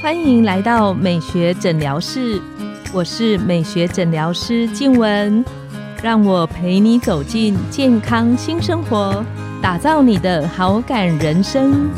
欢迎来到美学诊疗室，我是美学诊疗师静文，让我陪你走进健康新生活，打造你的好感人生。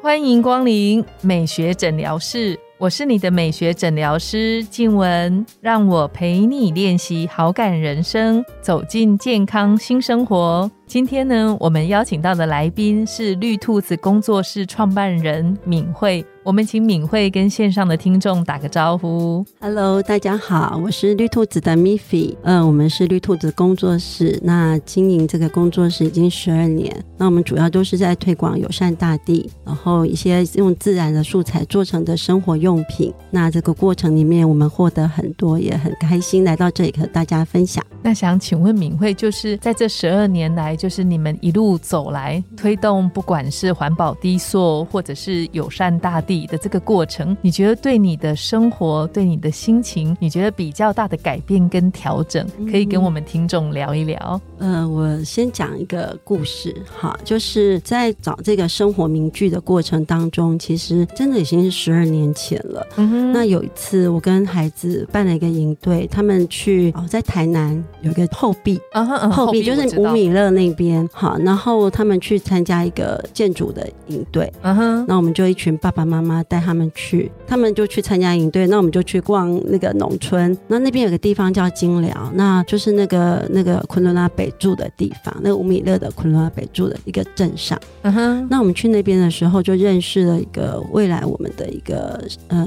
欢迎光临美学诊疗室，我是你的美学诊疗师静文，让我陪你练习好感人生，走进健康新生活。今天呢，我们邀请到的来宾是绿兔子工作室创办人敏慧，我们请敏慧跟线上的听众打个招呼。 Hello， 大家好，我是绿兔子的 Miffy，我们是绿兔子工作室，那经营这个工作室已经12年，那我们主要都是在推广友善大地，然后一些用自然的素材做成的生活用品。那这个过程里面我们获得很多，也很开心来到这里和大家分享。那想请问敏慧，就是在这12年来，就是你们一路走来推动不管是环保低塑或者是友善大地的这个过程，你觉得对你的生活，对你的心情，你觉得比较大的改变跟调整，可以跟我们听众聊一聊？我先讲一个故事哈，就是在找这个生活名句的过程当中，其实真的已经是12年前了。那有一次我跟孩子办了一个营队，他们去在台南有一个后壁，后壁就是5米勒那边，好，然后他们去参加一个建筑的营队，那我们就一群爸爸妈妈带他们去，他们就去参加营队，那我们就去逛那个农村，那边有个地方叫金寮，那就是那个昆仑拉北住的地方，那5米勒的昆仑拉北住的一个镇上，那我们去那边的时候就认识了一个未来我们的一个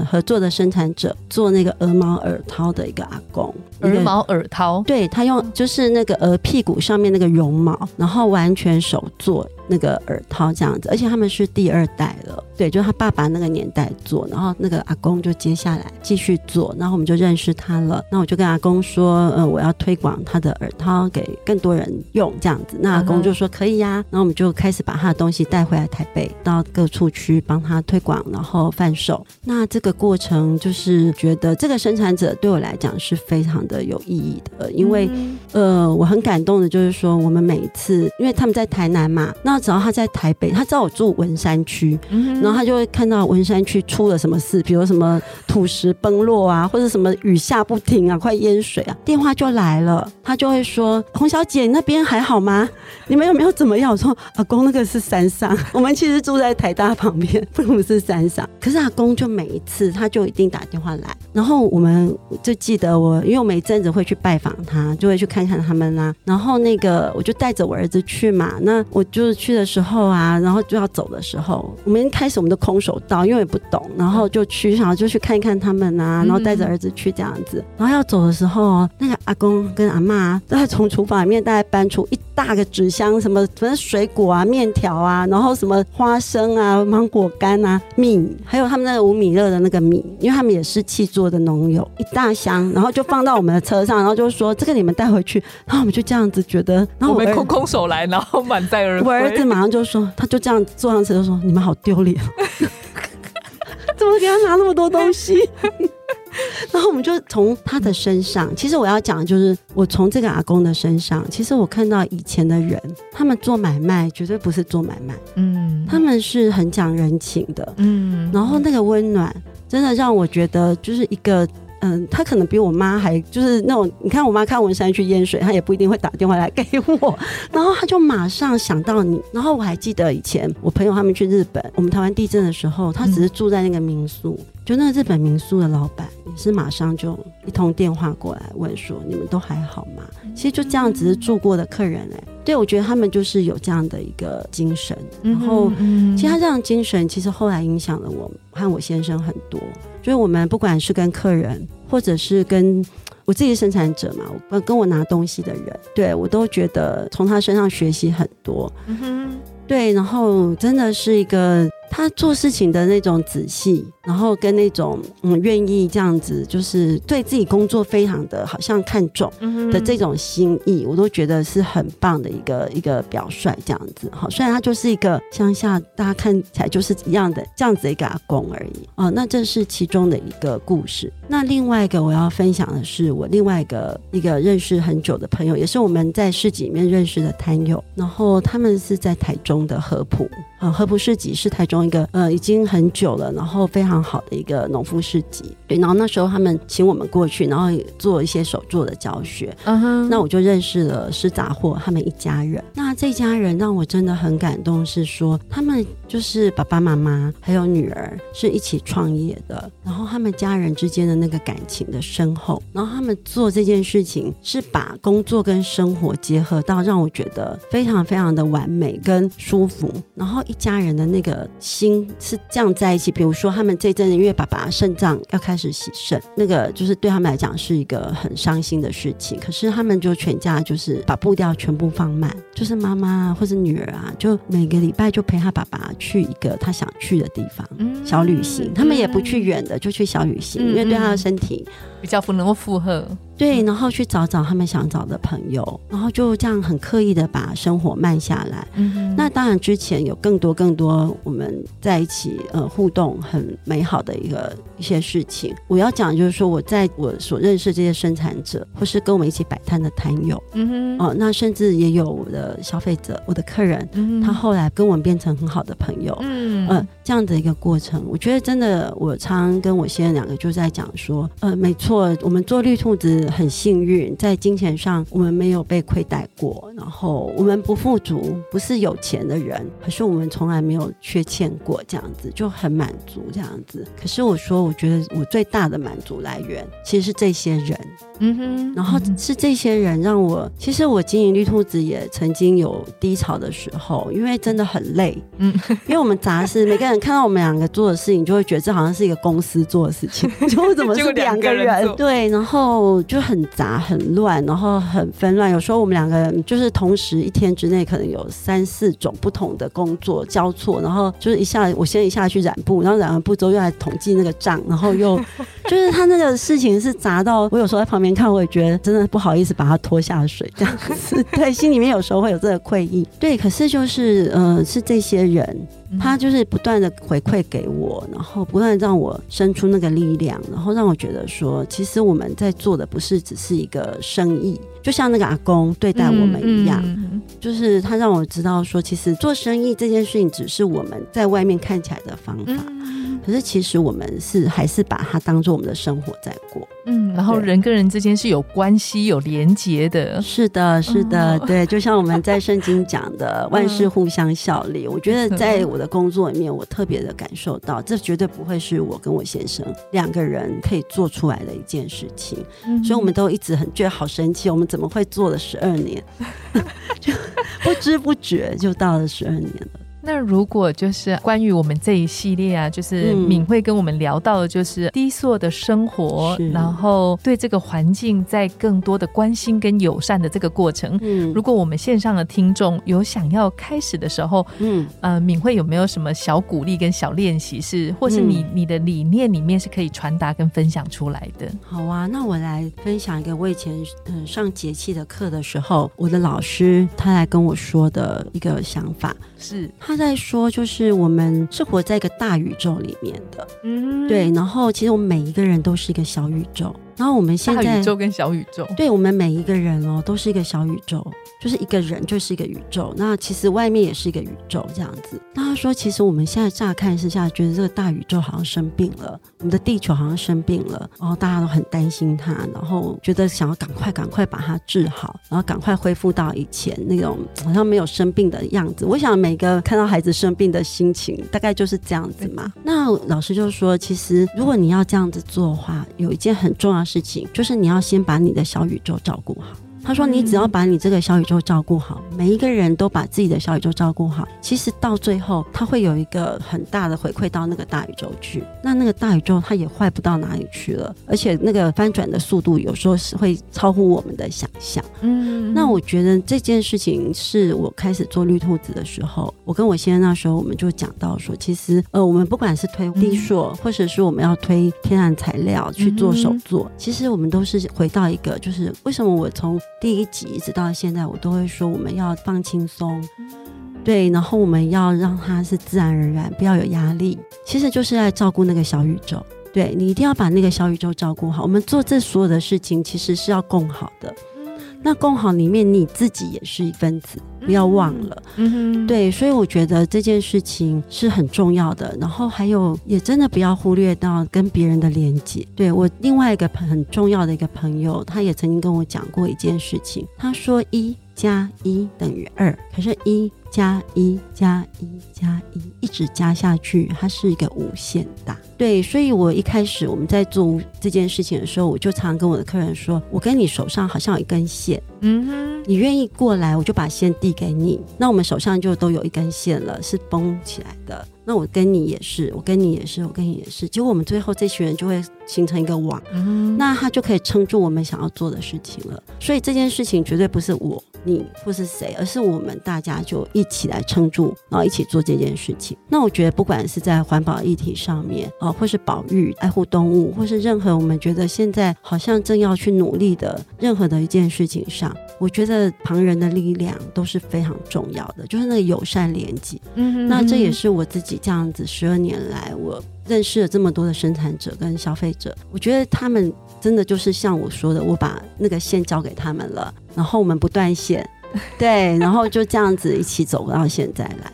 合作的生产者，做那个鹅毛耳掏的一个阿公，鹅毛耳掏，对，他用就是那个鹅屁股上面那个绒毛，然后完全手做那个耳套这样子，而且他们是第2代了，对，就是他爸爸那个年代做，然后那个阿公就接下来继续做，然后我们就认识他了。那我就跟阿公说，我要推广他的耳套给更多人用这样子，那阿公就说可以呀，然后我们就开始把他的东西带回来台北，到各处去帮他推广，然后贩售。那这个过程就是觉得这个生产者对我来讲是非常的有意义的，因为我很感动的就是说，我们每一次，因为他们在台南嘛，那只要他在台北，他知道我住文山区，然后他就会看到文山区出了什么事，比如什么土石崩落啊，或者什么雨下不停啊，快淹水啊，电话就来了，他就会说，洪小姐你那边还好吗？你们有没有怎么样？我说阿公那个是山上，我们其实住在台大旁边，不是山上。可是阿公就每一次他就一定打电话来，然后我们就记得我，因为我每一阵子会去拜访他，就会去看看他们啦，然后那个我就带着我儿子去嘛，那我就去的时候啊，然后就要走的时候，我们开始我们都空手道，因为也不懂，然后就去想就去看一看他们啊，然后带着儿子去这样子，然后要走的时候，那个阿公跟阿嬷都在从厨房里面大概搬出一大个纸箱，什么反正水果啊、面条啊，然后什么花生啊、芒果干啊、米，还有他们那个5米勒的那个米，因为他们也是契作的农友，一大箱，然后就放到我们的车上，然后就说这个你们带回去，然后我们就这样子觉得，然后我们空手来，然后满载而归。儿子马上就说，他就这样坐上车就说：“你们好丢脸，怎么给他拿那么多东西？”然后我们就从他的身上，其实我要讲的就是，我从这个阿公的身上，其实我看到以前的人，他们做买卖绝对不是做买卖，他们是很讲人情的，然后那个温暖，真的让我觉得就是一个。他可能比我妈还就是那种，你看我妈看文山去淹水，她也不一定会打电话来给我，然后她就马上想到你。然后我还记得以前我朋友他们去日本，我们台湾地震的时候，他只是住在那个民宿，就那个日本民宿的老板也是马上就一通电话过来问说你们都还好吗？其实就这样只是住过的客人哎。对，我觉得他们就是有这样的一个精神，然后其实他这样的精神其实后来影响了我和我先生很多，就是我们不管是跟客人或者是跟我自己生产者嘛，我跟我拿东西的人，对，我都觉得从他身上学习很多，对，然后真的是一个他做事情的那种仔细，然后跟那种愿意这样子，就是对自己工作非常的好像看重的这种心意，我都觉得是很棒的一个表率这样子。好，虽然他就是一个乡下，大家看起来就是一样的这样子的一个阿公而已。哦，那这是其中的一个故事。那另外一个我要分享的是我另外一个认识很久的朋友，也是我们在市集里面认识的摊友，然后他们是在台中的合埔。合埔市集是台中一个已经很久了，然后非常好的一个农夫市集。对，然后那时候他们请我们过去，然后做一些手作的教学。那我就认识了施杂货他们一家人。那这家人让我真的很感动，是说他们就是爸爸妈妈还有女儿是一起创业的，然后他们家人之间的那个感情的深厚，然后他们做这件事情是把工作跟生活结合到让我觉得非常非常的完美跟舒服，然后一家人的那个心是这样在一起。比如说他们这阵因为爸爸肾脏要开始洗肾，那个就是对他们来讲是一个很伤心的事情，可是他们就全家就是把步调全部放慢，就是妈妈或是女儿啊，就每个礼拜就陪他爸爸去一个他想去的地方，小旅行。他们也不去远的，就去小旅行，因为对他的身体比较不能够负荷。对，然后去找找他们想找的朋友，然后就这样很刻意的把生活慢下来。那当然之前有更多我们在一起互动很美好的一些事情。我要讲就是说，我在我所认识这些生产者或是跟我们一起摆摊的摊友，那甚至也有我的消费者，我的客人，他后来跟我们变成很好的朋友。这样的一个过程，我觉得真的，我常常跟我先生两个就在讲说，没错，我们做绿兔子很幸运，在金钱上我们没有被亏待过，然后我们不富足，不是有钱的人，可是我们从来没有缺欠过，这样子就很满足这样子。可是我说，我觉得我最大的满足来源其实是这些人，然后是这些人让我，其实我经营绿兔子也曾经有低潮的时候，因为真的很累，因为我们杂事每个人看到我们两个做的事情，就会觉得这好像是一个公司做的事情，就怎么是两个人？对，然后就很杂很乱，然后很纷乱。有时候我们两个人就是同时一天之内可能有3-4种不同的工作交错，然后就是一下我先一下去染布，然后染完布之后又来统计那个账，然后又就是他那个事情是杂到我有时候在旁边看，我也觉得真的不好意思把他拖下水这样子。对，心里面有时候会有这个愧意。对，可是就是是这些人，他就是不断的回馈给我，然后不断让我生出那个力量，然后让我觉得说，其实我们在做的不是只是一个生意，就像那个阿公对待我们一样，就是他让我知道说，其实做生意这件事情只是我们在外面看起来的方法，可是其实我们是还是把它当作我们的生活在过。然后人跟人之间是有关系有连结的。是的是的，对，就像我们在圣经讲的万事互相效力，我觉得在我的工作里面我特别的感受到，这绝对不会是我跟我先生两个人可以做出来的一件事情，所以我们都一直很觉得好神奇，我们怎么会做了12年就不知不觉就到了12年了。那如果就是关于我们这一系列啊，就是敏慧跟我们聊到的就是低塑的生活，然后对这个环境在更多的关心跟友善的这个过程，如果我们线上的听众有想要开始的时候，敏慧有没有什么小鼓励跟小练习是或是你的理念里面是可以传达跟分享出来的？好啊，那我来分享一个我以前上节气的课的时候，我的老师他来跟我说的一个想法，是他在说就是我们是活在一个大宇宙里面的，对，然后其实我们每一个人都是一个小宇宙，然后我们现在大宇宙跟小宇宙，对，我们每一个人都是一个小宇宙，就是一个人就是一个宇宙，那其实外面也是一个宇宙这样子。那他说其实我们现在乍看之下觉得这个大宇宙好像生病了，我们的地球好像生病了，然后大家都很担心它，然后觉得想要赶快把它治好，然后赶快恢复到以前那种好像没有生病的样子。我想每个看到孩子生病的心情大概就是这样子嘛。那老师就说其实如果你要这样子做的话，有一件很重要的事情就是你要先把你的小宇宙照顾好。他说你只要把你这个小宇宙照顾好，每一个人都把自己的小宇宙照顾好，其实到最后他会有一个很大的回馈到那个大宇宙去，那个大宇宙他也坏不到哪里去了，而且那个翻转的速度有时候是会超乎我们的想象。那我觉得这件事情是我开始做绿兔子的时候，我跟我先生那时候我们就讲到说，其实我们不管是推低塑或者是我们要推天然材料去做手作，其实我们都是回到一个，就是为什么我从第一集一直到现在我都会说我们要放轻松，对，然后我们要让它是自然而然，不要有压力，其实就是在照顾那个小宇宙。对，你一定要把那个小宇宙照顾好，我们做这所有的事情其实是要共好的，那共好里面你自己也是一分子，不要忘了。对，所以我觉得这件事情是很重要的，然后还有也真的不要忽略到跟别人的连结。对，我另外一个很重要的一个朋友，他也曾经跟我讲过一件事情，他说1+1等于2，可是1+1+1+1一直加下去，它是一个无限大。对，所以我一开始我们在做这件事情的时候，我就常跟我的客人说，我跟你手上好像有一根线，你愿意过来我就把线递给你，那我们手上就都有一根线了，是绷起来的，那我跟你也是，我跟你也是，我跟你也是，结果我们最后这群人就会形成一个网，那它就可以撑住我们想要做的事情了。所以这件事情绝对不是我你或是谁，而是我们大家就一起来撑住，然后一起做这件事情。那我觉得不管是在环保议题上面或是保育爱护动物，或是任何我们觉得现在好像正要去努力的任何的一件事情上，我觉得旁人的力量都是非常重要的，就是那个友善连结。那这也是我自己这样子12年来我认识了这么多的生产者跟消费者，我觉得他们真的就是像我说的，我把那个线交给他们了，然后我们不断线，对，然后就这样子一起走到现在来。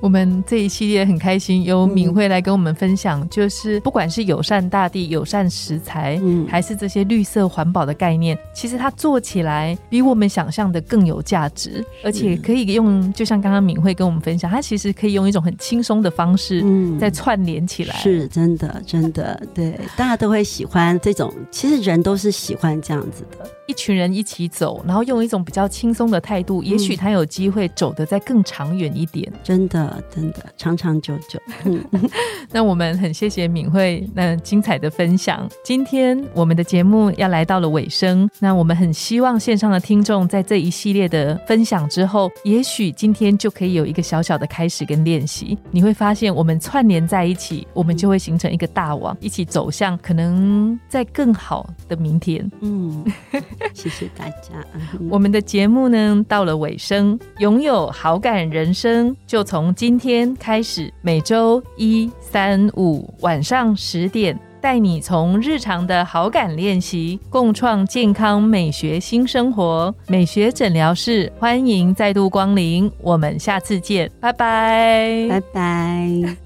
我们这一系列很开心由敏慧来跟我们分享，就是不管是友善大地、友善食材，还是这些绿色环保的概念，其实它做起来比我们想象的更有价值，而且可以用，就像刚刚敏慧跟我们分享，它其实可以用一种很轻松的方式再串联起来。是真的真的，对，大家都会喜欢这种，其实人都是喜欢这样子的，一群人一起走，然后用一种比较轻松的态度，也许他有机会走得再更长远一点。真的真的长长久久。那我们很谢谢敏慧那精彩的分享，今天我们的节目要来到了尾声，那我们很希望线上的听众在这一系列的分享之后，也许今天就可以有一个小小的开始跟练习，你会发现我们串联在一起，我们就会形成一个大网，一起走向可能在更好的明天。谢谢大家。我们的节目呢到了尾声，拥有好感人生就从今天开始，每周1、3、5晚上10点，带你从日常的好感练习共创健康美学新生活。美学诊疗室欢迎再度光临，我们下次见，拜拜拜拜。